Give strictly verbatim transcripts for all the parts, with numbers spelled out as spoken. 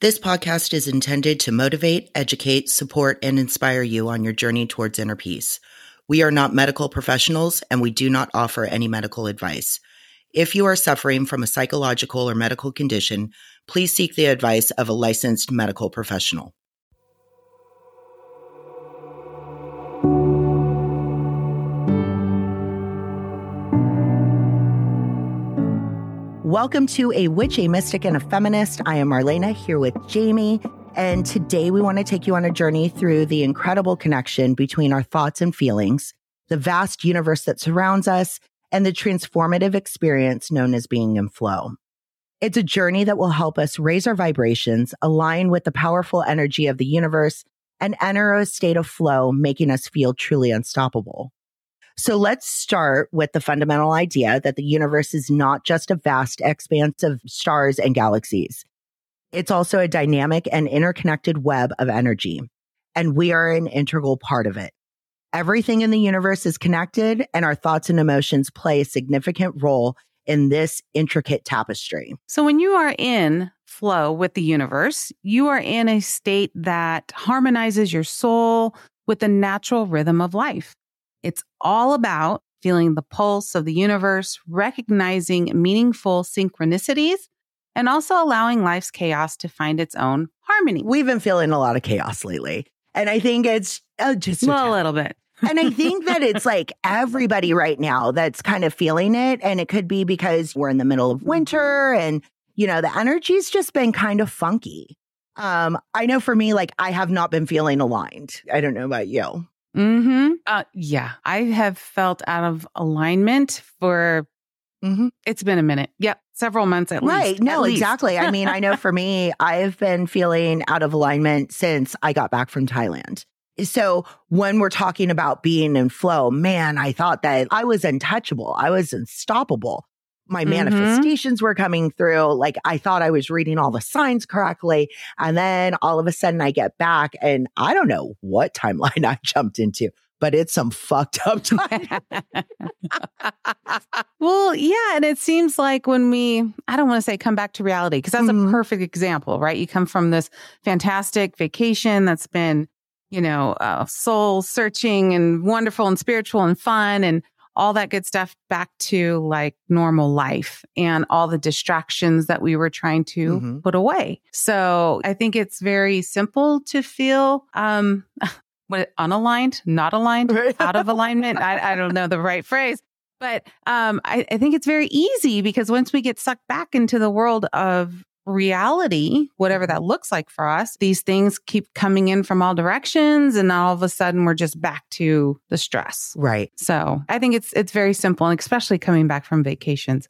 This podcast is intended to motivate, educate, support, and inspire you on your journey towards inner peace. We are not medical professionals, and we do not offer any medical advice. If you are suffering from a psychological or medical condition, please seek the advice of a licensed medical professional. Welcome to A Witch, A Mystic, and A Feminist. I am Marlena here with Jamie, and today we want to take you on a journey through the incredible connection between our thoughts and feelings, the vast universe that surrounds us, and the transformative experience known as being in flow. It's a journey that will help us raise our vibrations, align with the powerful energy of the universe, and enter a state of flow, making us feel truly unstoppable. So let's start with the fundamental idea that the universe is not just a vast expanse of stars and galaxies. It's also a dynamic and interconnected web of energy, and we are an integral part of it. Everything in the universe is connected, and our thoughts and emotions play a significant role in this intricate tapestry. So when you are in flow with the universe, you are in a state that harmonizes your soul with the natural rhythm of life. It's all about feeling the pulse of the universe, recognizing meaningful synchronicities, and also allowing life's chaos to find its own harmony. We've been feeling a lot of chaos lately. And I think it's oh, just a, well, a little bit. And I think that it's like everybody right now that's kind of feeling it. And it could be because we're in the middle of winter and, you know, the energy's just been kind of funky. Um, I know for me, like I have not been feeling aligned. I don't know about you. Mm-hmm. Uh, yeah, I have felt out of alignment for, mm-hmm. It's been a minute. Yep. Several months at right. least. Right. No, exactly. I mean, I know for me, I've been feeling out of alignment since I got back from Thailand. So when we're talking about being in flow, man, I thought that I was untouchable. I was unstoppable. My mm-hmm. manifestations were coming through. Like I thought I was reading all the signs correctly. And then all of a sudden I get back and I don't know what timeline I jumped into, but it's some fucked up time. Well, yeah. And it seems like when we, I don't want to say come back to reality because that's mm-hmm. a perfect example, right? You come from this fantastic vacation that's been, you know, uh, soul searching and wonderful and spiritual and fun and all that good stuff back to like normal life and all the distractions that we were trying to mm-hmm. put away. So I think it's very simple to feel um, what, unaligned, not aligned, out of alignment. I, I don't know the right phrase, but um, I, I think it's very easy because once we get sucked back into the world of reality, whatever that looks like for us, these things keep coming in from all directions. And all of a sudden we're just back to the stress. Right. So I think it's, it's very simple. And especially coming back from vacations.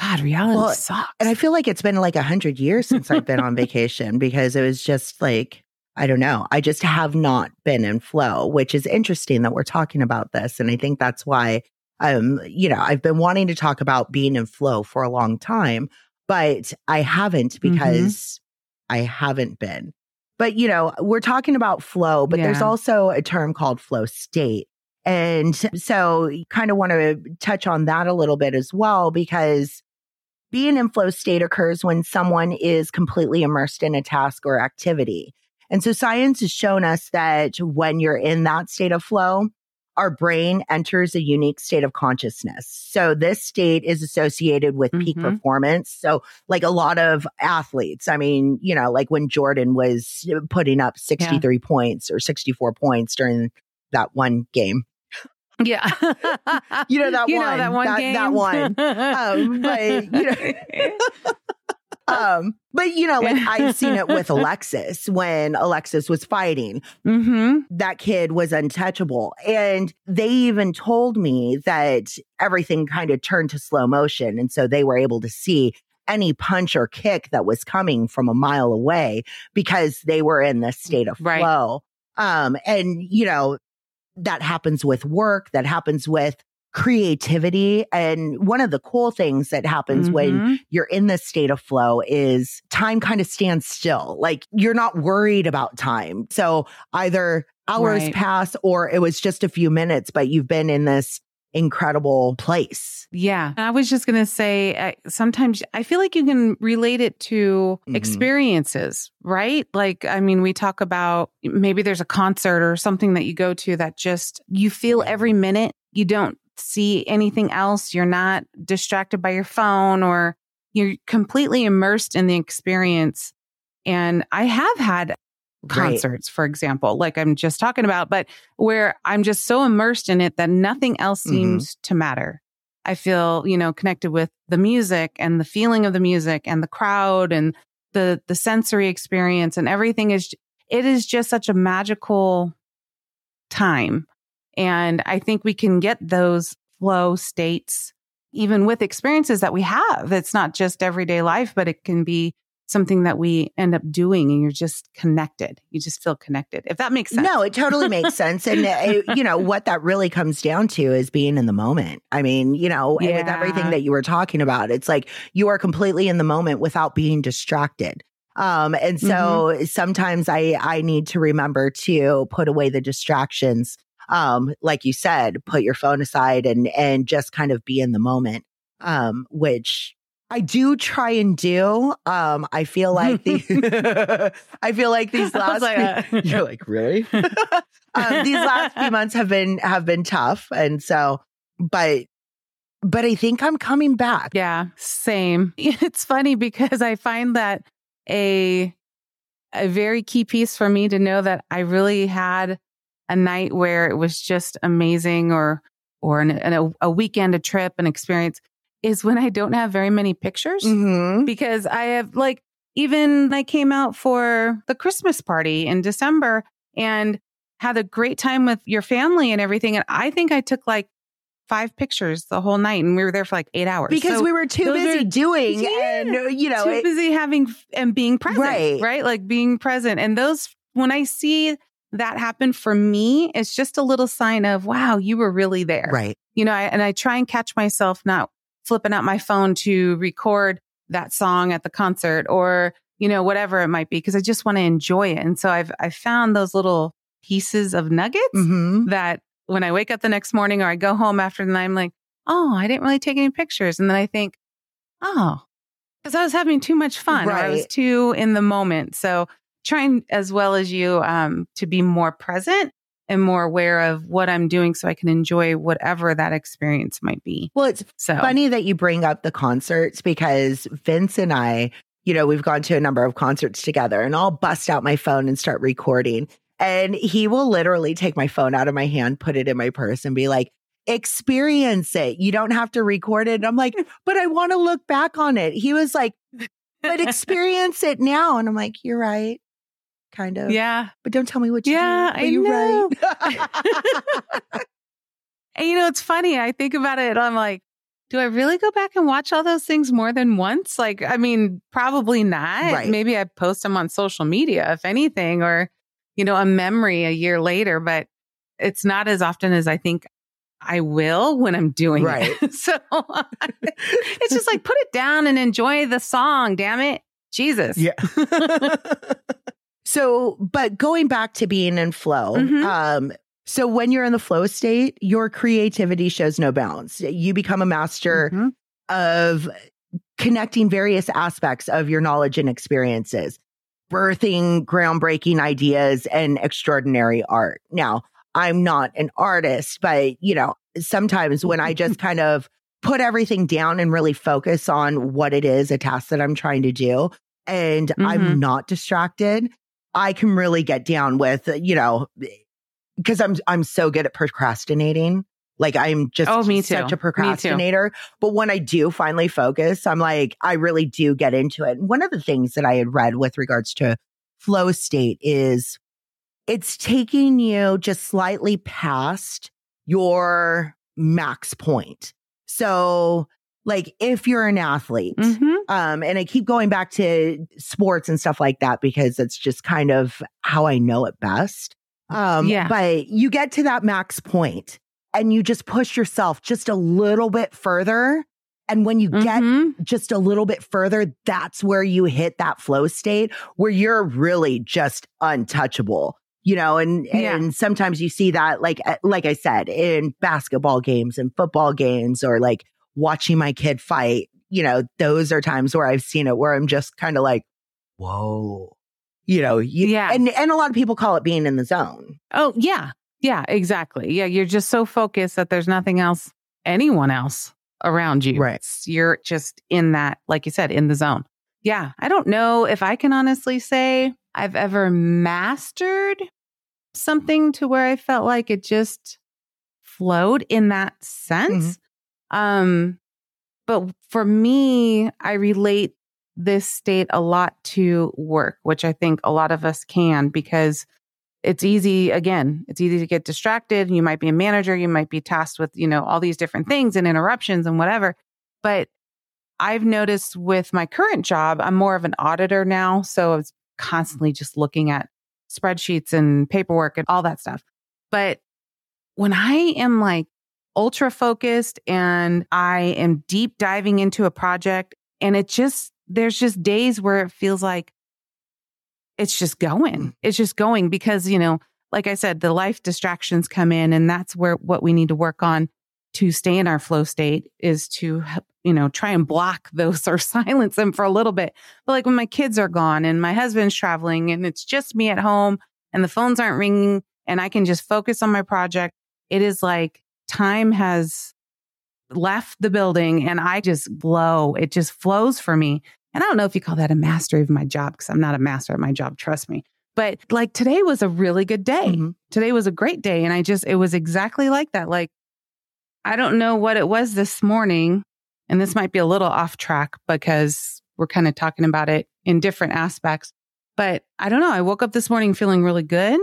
God, reality well, sucks. And I feel like it's been like a hundred years since I've been on vacation because it was just like, I don't know. I just have not been in flow, which is interesting that we're talking about this. And I think that's why, um, you know, I've been wanting to talk about being in flow for a long time. But I haven't because mm-hmm. I haven't been. But, you know, we're talking about flow, but yeah. there's also a term called flow state. And so you kind of want to touch on that a little bit as well, because being in flow state occurs when someone is completely immersed in a task or activity. And so science has shown us that when you're in that state of flow, our brain enters a unique state of consciousness. So this state is associated with peak mm-hmm. performance. So like a lot of athletes, I mean, you know, like when Jordan was putting up sixty-three yeah. points or sixty-four points during that one game. Yeah. you know, that you one, know that one, that, game. That one, um, but you know, Um, but, you know, like I've seen it with Alexis when Alexis was fighting. Mm-hmm. That kid was untouchable. And they even told me that everything kind of turned to slow motion. And so they were able to see any punch or kick that was coming from a mile away because they were in this state of right. flow. Um, and, you know, that happens with work, that happens with creativity. And one of the cool things that happens mm-hmm. when you're in this state of flow is time kind of stands still. Like you're not worried about time. So either hours right. pass or it was just a few minutes, but you've been in this incredible place. Yeah. I was just going to say, I, sometimes I feel like you can relate it to mm-hmm. experiences, right? Like, I mean, we talk about maybe there's a concert or something that you go to that just, you feel every minute. You don't see anything else. You're not distracted by your phone, or you're completely immersed in the experience. And I have had concerts, right. for example, like I'm just talking about, but where I'm just so immersed in it that nothing else seems mm-hmm. to matter. I feel, you know, connected with the music and the feeling of the music and the crowd and the the sensory experience, and everything is, it is just such a magical time. And I think we can get those flow states even with experiences that we have. It's not just everyday life, but it can be something that we end up doing, and you're just connected. You just feel connected, if that makes sense. No, it totally makes sense. And, it, you know, what that really comes down to is being in the moment. I mean, you know, yeah. with everything that you were talking about, it's like you are completely in the moment without being distracted. Um, and so mm-hmm. sometimes I, I need to remember to put away the distractions. Um, like you said, put your phone aside and, and just kind of be in the moment, um, which... I do try and do. Um, I feel like the I feel like these last like few, you're like really um, these last few months have been have been tough, and so but but I think I'm coming back. Yeah, same. It's funny because I find that a a very key piece for me to know that I really had a night where it was just amazing, or or an, an, a weekend, a trip, an experience, is when I don't have very many pictures mm-hmm. because I have like, even I came out for the Christmas party in December and had a great time with your family and everything. And I think I took like five pictures the whole night, and we were there for like eight hours. Because so we were too busy are, doing yeah, and, you know, too it, busy having and being present, right. right? Like being present. And those, when I see that happen for me, it's just a little sign of, wow, you were really there. Right. You know, I, and I try and catch myself not flipping out my phone to record that song at the concert, or, you know, whatever it might be, because I just want to enjoy it. And so I've, I've found those little pieces of nuggets mm-hmm. that when I wake up the next morning or I go home after the night, I'm like, oh, I didn't really take any pictures. And then I think, oh, because I was having too much fun. Right. Or I was too in the moment. So trying as well as you um, to be more present and more aware of what I'm doing so I can enjoy whatever that experience might be. Well, it's so funny that you bring up the concerts, because Vince and I, you know, we've gone to a number of concerts together, and I'll bust out my phone and start recording. And he will literally take my phone out of my hand, put it in my purse, and be like, experience it. You don't have to record it. And I'm like, but I want to look back on it. He was like, but experience it now. And I'm like, you're right. Kind of. Yeah. But don't tell me what you yeah, do. Are you know. right? And you know, it's funny. I think about it. I'm like, do I really go back and watch all those things more than once? Like, I mean, probably not. Right. Maybe I post them on social media, if anything, or, you know, a memory a year later, but it's not as often as I think I will when I'm doing right. it. So it's just like, put it down and enjoy the song. Damn it. Jesus. Yeah. So, but going back to being in flow, mm-hmm. um, so when you're in the flow state, your creativity shows no bounds. You become a master mm-hmm. of connecting various aspects of your knowledge and experiences, birthing groundbreaking ideas and extraordinary art. Now, I'm not an artist, but, you know, sometimes when I just kind of put everything down and really focus on what it is, a task that I'm trying to do, and mm-hmm. I'm not distracted, I can really get down with, you know, because I'm I'm so good at procrastinating. Like I'm just oh, me too. such a procrastinator. But when I do finally focus, I'm like, I really do get into it. And one of the things that I had read with regards to flow state is it's taking you just slightly past your max point. So like if you're an athlete, mm-hmm. um, and I keep going back to sports and stuff like that because it's just kind of how I know it best. Um, yeah. But you get to that max point and you just push yourself just a little bit further. And when you mm-hmm. get just a little bit further, that's where you hit that flow state where you're really just untouchable. you know, and, yeah. and sometimes you see that, like, like I said, in basketball games and football games, or like watching my kid fight, you know, those are times where I've seen it, where I'm just kind of like, whoa, you know, you, yeah. And, and a lot of people call it being in the zone. Oh, yeah. Yeah, exactly. Yeah. You're just so focused that there's nothing else, anyone else around you. Right. It's, you're just in that, like you said, in the zone. Yeah. I don't know if I can honestly say I've ever mastered something to where I felt like it just flowed in that sense. Mm-hmm. Um, but for me, I relate this state a lot to work, which I think a lot of us can, because it's easy, again, it's easy to get distracted. You might be a manager, you might be tasked with, you know, all these different things and interruptions and whatever. But I've noticed with my current job, I'm more of an auditor now. So I was constantly just looking at spreadsheets and paperwork and all that stuff. But when I am like ultra focused and I am deep diving into a project, and it just, there's just days where it feels like, It's just going. It's just going because, you know, like I said, the life distractions come in, and that's where what we need to work on to stay in our flow state is to, you know, try and block those or silence them for a little bit. But like when my kids are gone and my husband's traveling and it's just me at home and the phones aren't ringing and I can just focus on my project, it is like time has left the building and I just blow. It just flows for me. And I don't know if you call that a mastery of my job, because I'm not a master at my job, trust me. But like today was a really good day. Mm-hmm. Today was a great day. And I just, it was exactly like that. Like, I don't know what it was this morning. And this might be a little off track because we're kind of talking about it in different aspects. But I don't know. I woke up this morning feeling really good.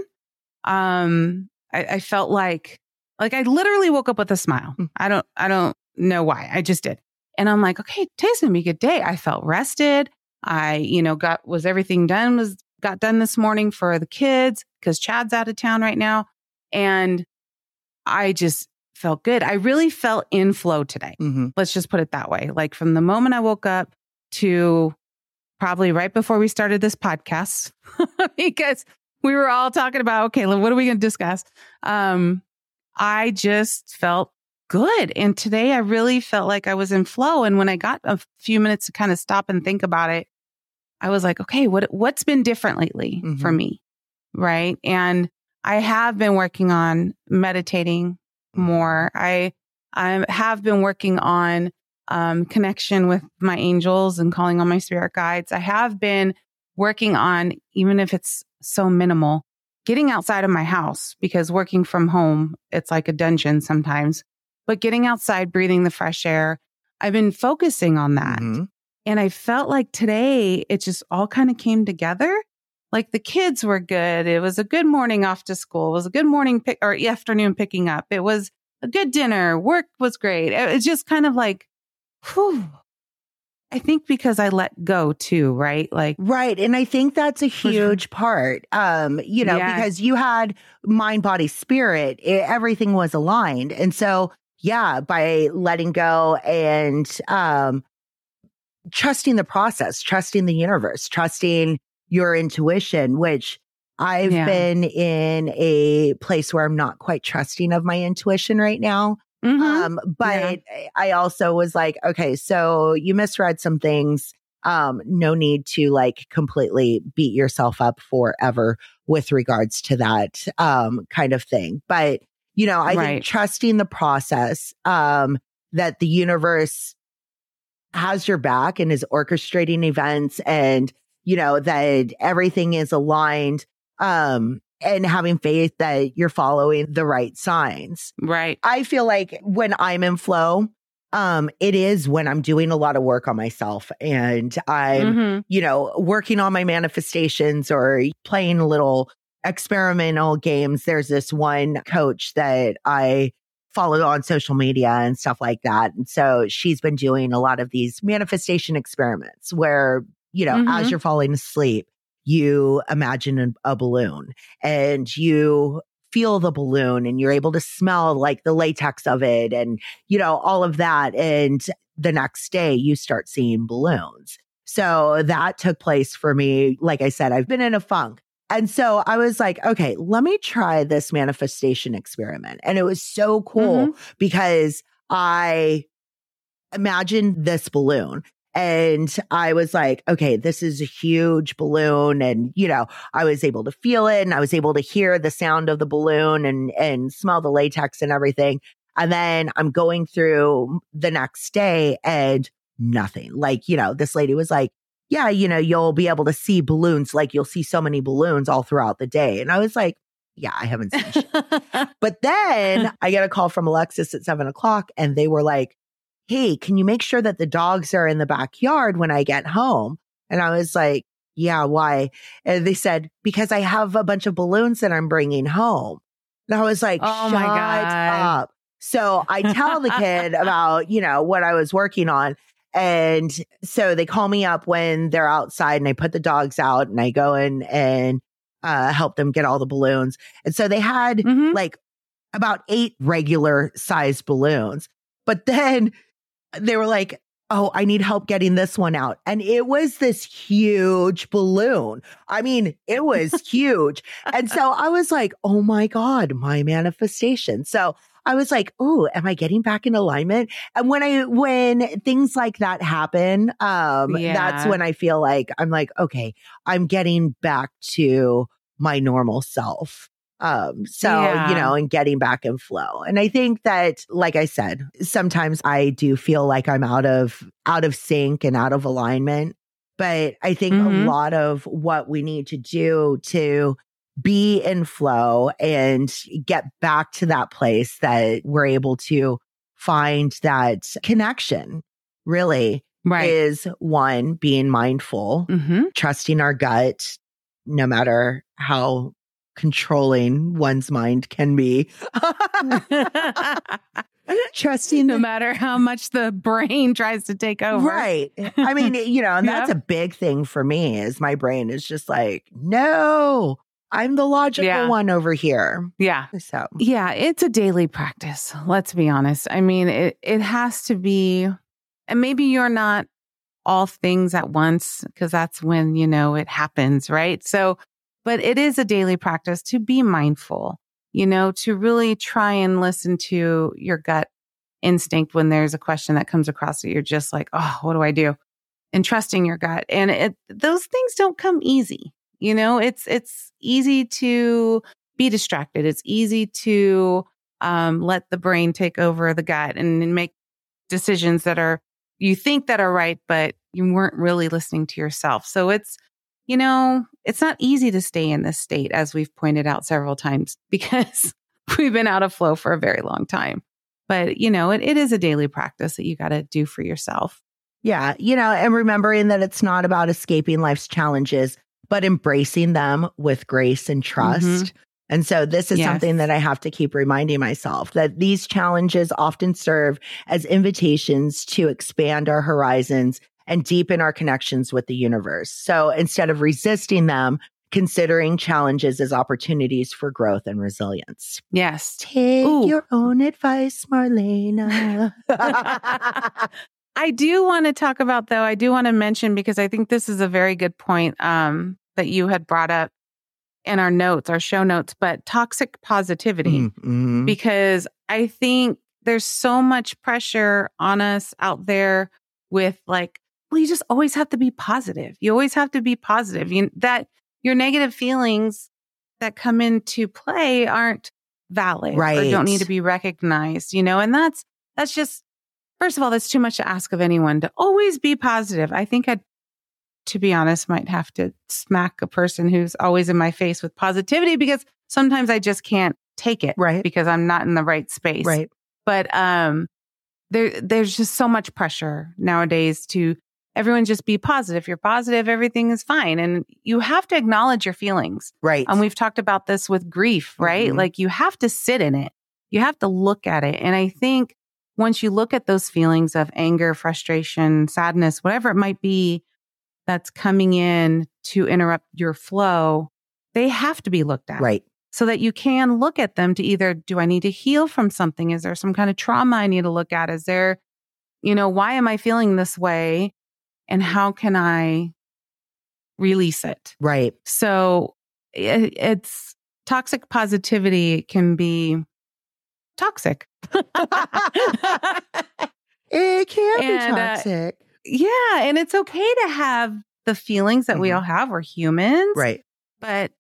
Um, I, I felt like, like I literally woke up with a smile. Mm-hmm. I don't, I don't know why. I just did. And I'm like, okay, today's gonna be a good day. I felt rested. I, you know, got, was everything done, was got done this morning for the kids because Chad's out of town right now. And I just felt good. I really felt in flow today. Mm-hmm. Let's just put it that way. Like from the moment I woke up to probably right before we started this podcast, because we were all talking about, okay, what are we gonna discuss? Um, I just felt good. And today I really felt like I was in flow. And when I got a few minutes to kind of stop and think about it, I was like, okay, what, what's been different lately mm-hmm. for me? Right. And I have been working on meditating more. I, I have been working on um, connection with my angels and calling on my spirit guides. I have been working on, even if it's so minimal, getting outside of my house, because working from home, it's like a dungeon sometimes. But getting outside, breathing the fresh air, I've been focusing on that. Mm-hmm. And I felt like today it just all kind of came together. Like the kids were good. It was a good morning off to school. It was a good morning pick or afternoon picking up. It was a good dinner. Work was great. It was just kind of like, whew. I think because I let go too, right? Like, right. And I think that's a huge part, um, you know, yeah. because you had mind, body, spirit, it, everything was aligned. And so, yeah, by letting go and um, trusting the process, trusting the universe, trusting your intuition, which I've yeah. been in a place where I'm not quite trusting of my intuition right now. Mm-hmm. Um, but yeah. I also was like, okay, so you misread some things. Um, no need to like completely beat yourself up forever with regards to that um, kind of thing. But You know, I right. think trusting the process, um, that the universe has your back and is orchestrating events and, you know, that everything is aligned, um, and having faith that you're following the right signs. Right. I feel like when I'm in flow, um, it is when I'm doing a lot of work on myself and I'm, mm-hmm. you know, working on my manifestations or playing a little experimental games. There's this one coach that I follow on social media and stuff like that. And so she's been doing a lot of these manifestation experiments where, you know, mm-hmm. as you're falling asleep, you imagine an, a balloon and you feel the balloon and you're able to smell like the latex of it and, you know, all of that. And the next day you start seeing balloons. So that took place for me. Like I said, I've been in a funk. And so I was like, okay, let me try this manifestation experiment. And it was so cool mm-hmm. because I imagined this balloon. And I was like, okay, this is a huge balloon. And, you know, I was able to feel it and I was able to hear the sound of the balloon and, and smell the latex and everything. And then I'm going through the next day and nothing. Like, you know, this lady was like, yeah, you know, you'll be able to see balloons. Like you'll see so many balloons all throughout the day. And I was like, yeah, I haven't seen shit. But then I get a call from Alexis at seven o'clock and they were like, hey, can you make sure that the dogs are in the backyard when I get home? And I was like, yeah, why? And they said, because I have a bunch of balloons that I'm bringing home. And I was like, oh my God. Up. So I tell the kid about, you know, what I was working on. And so they call me up when they're outside and I put the dogs out and I go in and uh, help them get all the balloons. And so they had mm-hmm. like about eight regular sized balloons. But then they were like, oh, I need help getting this one out. And it was this huge balloon. I mean, it was huge. And so I was like, oh my God, my manifestation. So I was like, oh, am I getting back in alignment? And when I, when things like that happen, um, yeah. that's when I feel like, I'm like, okay, I'm getting back to my normal self. Um, so, yeah. you know, and getting back in flow. And I think that, like I said, sometimes I do feel like I'm out of, out of sync and out of alignment. But I think mm-hmm. a lot of what we need to do to be in flow and get back to that place that we're able to find that connection really right. is one, being mindful, mm-hmm. trusting our gut, no matter how controlling one's mind can be. Trusting, no matter how much the brain tries to take over. Right. I mean, you know, and that's yep. a big thing for me is my brain is just like, no, I'm the logical yeah. one over here. Yeah. So, yeah, it's a daily practice. Let's be honest. I mean, it, it has to be, and maybe you're not all things at once because that's when, you know, it happens. Right. So, but it is a daily practice to be mindful, you know, to really try and listen to your gut instinct when there's a question that comes across that you're just like, oh, what do I do? And trusting your gut. And it, those things don't come easy. You know, it's it's easy to be distracted. It's easy to um, let the brain take over the gut and, and make decisions that are, you think that are right, but you weren't really listening to yourself. So it's, you know, it's not easy to stay in this state, as we've pointed out several times, because we've been out of flow for a very long time. But, you know, it, it is a daily practice that you got to do for yourself. Yeah. You know, and remembering that it's not about escaping life's challenges, but embracing them with grace and trust. Mm-hmm. And so this is yes. something that I have to keep reminding myself, that these challenges often serve as invitations to expand our horizons and deepen our connections with the universe. So instead of resisting them, considering challenges as opportunities for growth and resilience. Yes. Take Ooh. your own advice, Marlena. I do want to talk about, though, I do want to mention, because I think this is a very good point um, that you had brought up in our notes, our show notes, but toxic positivity, mm-hmm. because I think there's so much pressure on us out there with like, well, you just always have to be positive. You always have to be positive. You, that your negative feelings that come into play aren't valid right. or don't need to be recognized, you know? And that's, that's just, first of all, that's too much to ask of anyone to always be positive. I think I, to be honest, might have to smack a person who's always in my face with positivity, because sometimes I just can't take it right. because I'm not in the right space. Right. But, um, There, there's just so much pressure nowadays to everyone just be positive. You're positive, everything is fine. And you have to acknowledge your feelings. Right. And we've talked about this with grief, right? Mm-hmm. Like you have to sit in it. You have to look at it. And I think once you look at those feelings of anger, frustration, sadness, whatever it might be that's coming in to interrupt your flow, they have to be looked at. Right. So that you can look at them to either, do I need to heal from something? Is there some kind of trauma I need to look at? Is there, you know, why am I feeling this way? And how can I release it? Right. So it, it's toxic positivity can be toxic. It can and, be toxic. Uh, yeah. And it's okay to have the feelings that mm-hmm. we all have. We're humans. Right. But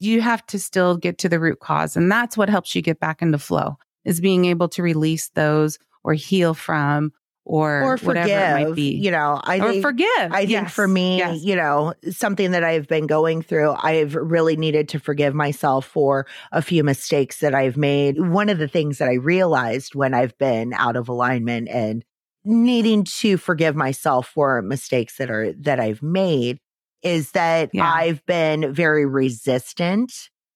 you have to still get to the root cause. And that's what helps you get back into flow, is being able to release those or heal from or, or forgive, whatever it might be. You know, I or think, forgive. I yes. think for me, yes. you know, something that I've been going through, I've really needed to forgive myself for a few mistakes that I've made. One of the things that I realized when I've been out of alignment and needing to forgive myself for mistakes that are that I've made is that yeah. I've been very resistant.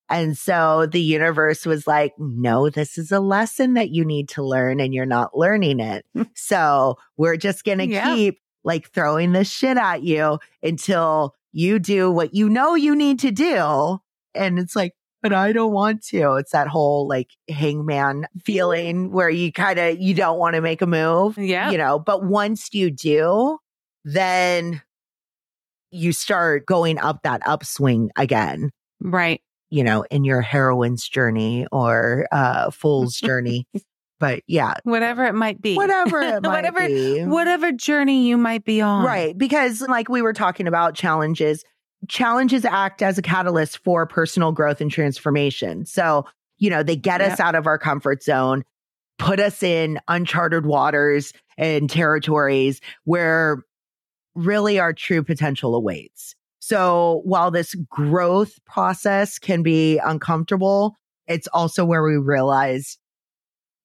And so the universe was like, no, this is a lesson that you need to learn and you're not learning it. So we're just going to yeah. keep like throwing this shit at you until you do what you know you need to do. And it's like, but I don't want to. It's that whole like hangman feeling where you kind of, you don't want to make a move, yeah. you know, but once you do, then you start going up that upswing again. Right. You know, in your heroine's journey or uh, fool's journey. But yeah. Whatever it might be. Whatever it might whatever, be. Whatever journey you might be on. Right. Because like we were talking about challenges, challenges act as a catalyst for personal growth and transformation. So, you know, they get yep. us out of our comfort zone, put us in uncharted waters and territories where really our true potential awaits. So while this growth process can be uncomfortable, it's also where we realize,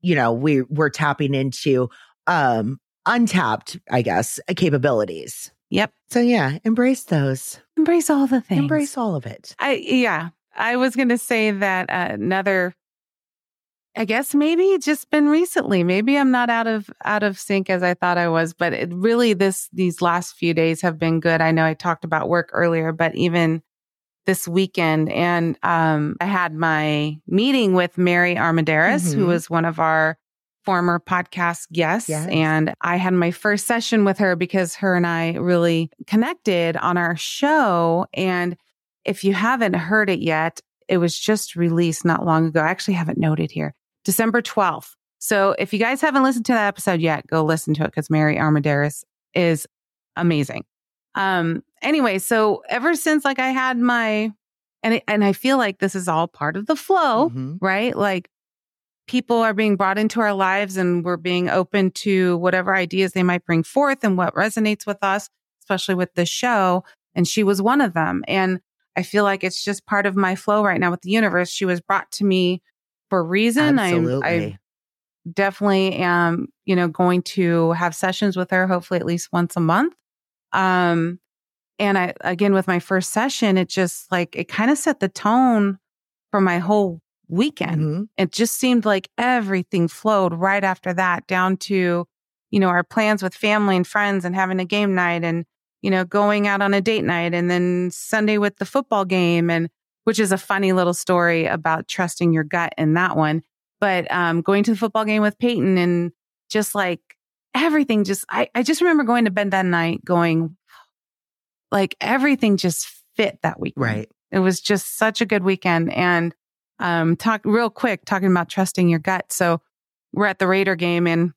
you know, we, we're tapping into um, untapped, I guess, capabilities. Yep. So yeah, embrace those. Embrace all the things. Embrace all of it. I Yeah. I was going to say that uh, another, I guess maybe just been recently, maybe I'm not out of out of sync as I thought I was, but it really this these last few days have been good. I know I talked about work earlier, but even this weekend and um, I had my meeting with Mary Armendarez, mm-hmm. who was one of our former podcast guests. Yes. And I had my first session with her because her and I really connected on our show. And if you haven't heard it yet, it was just released not long ago. I actually have it noted here. December twelfth. So if you guys haven't listened to that episode yet, go listen to it because Mary Armendarez is amazing. Um, anyway, so ever since like I had my, and, it, and I feel like this is all part of the flow, mm-hmm. right? Like people are being brought into our lives and we're being open to whatever ideas they might bring forth and what resonates with us, especially with the show. And she was one of them. And I feel like it's just part of my flow right now with the universe. She was brought to me for reason. Absolutely. I, I definitely am, you know, going to have sessions with her, hopefully at least once a month. Um, and I, again, with my first session, it just like, it kind of set the tone for my whole weekend. Mm-hmm. It just seemed like everything flowed right after that down to, you know, our plans with family and friends and having a game night and, you know, going out on a date night and then Sunday with the football game and, which is a funny little story about trusting your gut in that one. But um, going to the football game with Peyton and just like everything just, I, I just remember going to bed that night going, like everything just fit that weekend. Right. It was just such a good weekend. And um, talk real quick, talking about trusting your gut. So we're at the Raider game and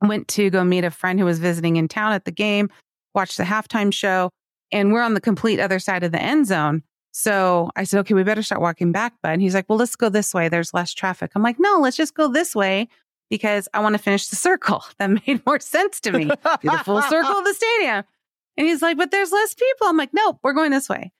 went to go meet a friend who was visiting in town at the game, watched the halftime show, and we're on the complete other side of the end zone. So I said, okay, we better start walking back, bud. And he's like, well, let's go this way. There's less traffic. I'm like, no, let's just go this way because I want to finish the circle. That made more sense to me. Do the full circle of the stadium. And he's like, but there's less people. I'm like, nope, we're going this way.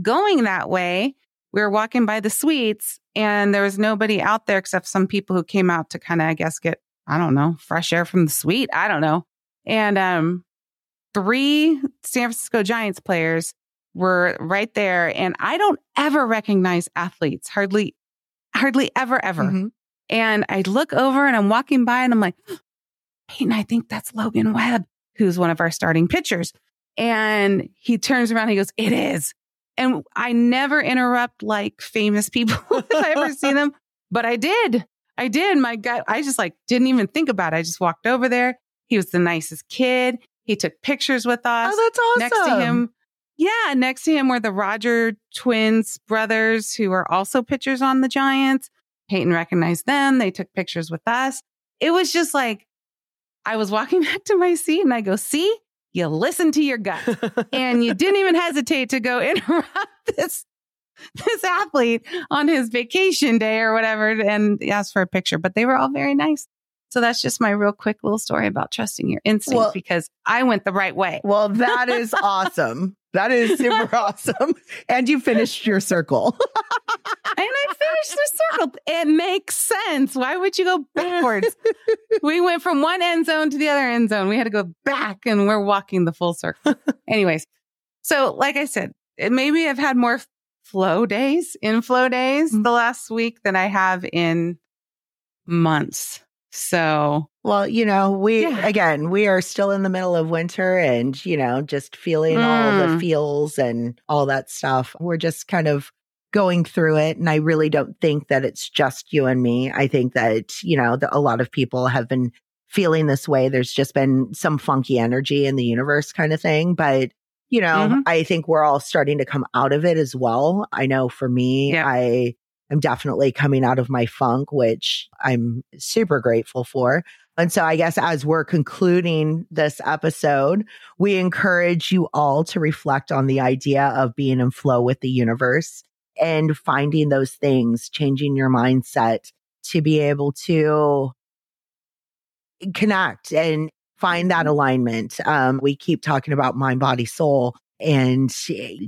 Going that way, we were walking by the suites and there was nobody out there except some people who came out to kind of, I guess, get, I don't know, fresh air from the suite. I don't know. And um, three San Francisco Giants players were right there. And I don't ever recognize athletes, hardly, hardly ever, ever. Mm-hmm. And I look over and I'm walking by and I'm like, Peyton, I think that's Logan Webb, who's one of our starting pitchers. And he turns around and he goes, it is. And I never interrupt like famous people if I ever see them, but I did. I did. My gut, I just like didn't even think about it. I just walked over there. He was the nicest kid. He took pictures with us. Oh, that's awesome. Next to him. Yeah, next to him were the Roger Twins brothers, who are also pitchers on the Giants. Peyton recognized them. They took pictures with us. It was just like, I was walking back to my seat and I go, see, you listen to your gut. And you didn't even hesitate to go interrupt this this athlete on his vacation day or whatever and ask for a picture. But they were all very nice. So that's just my real quick little story about trusting your instincts, well, because I went the right way. Well, that is awesome. That is super awesome. And you finished your circle. And I finished the circle. It makes sense. Why would you go backwards? We went from one end zone to the other end zone. We had to go back and we're walking the full circle. Anyways, so like I said, maybe I've had more flow days, in flow days the last week than I have in months. So, well, you know, we, yeah. again, we are still in the middle of winter and, you know, just feeling mm. all the feels and all that stuff. We're just kind of going through it. And I really don't think that it's just you and me. I think that, you know, the, a lot of people have been feeling this way. There's just been some funky energy in the universe kind of thing. But, you know, mm-hmm. I think we're all starting to come out of it as well. I know for me, yeah. I... I'm definitely coming out of my funk, which I'm super grateful for. And so I guess as we're concluding this episode, we encourage you all to reflect on the idea of being in flow with the universe and finding those things, changing your mindset to be able to connect and find that alignment. Um, we keep talking about mind, body, soul and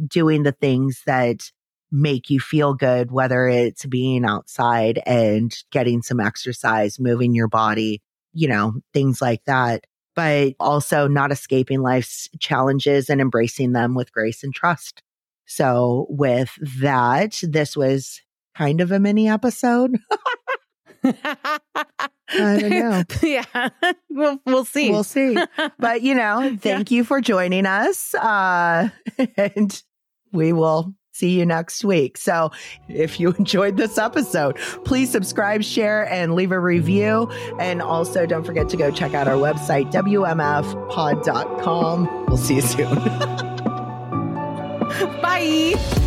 doing the things that make you feel good, whether it's being outside and getting some exercise, moving your body, you know, things like that, but also not escaping life's challenges and embracing them with grace and trust. So with that, this was kind of a mini episode. I don't know. Yeah, we'll, we'll see. We'll see. But, you know, thank yeah. you for joining us. Uh, and we will... see you next week. So if you enjoyed this episode, please subscribe, share, and leave a review. And also don't forget to go check out our website, W M F pod dot com. We'll see you soon. Bye.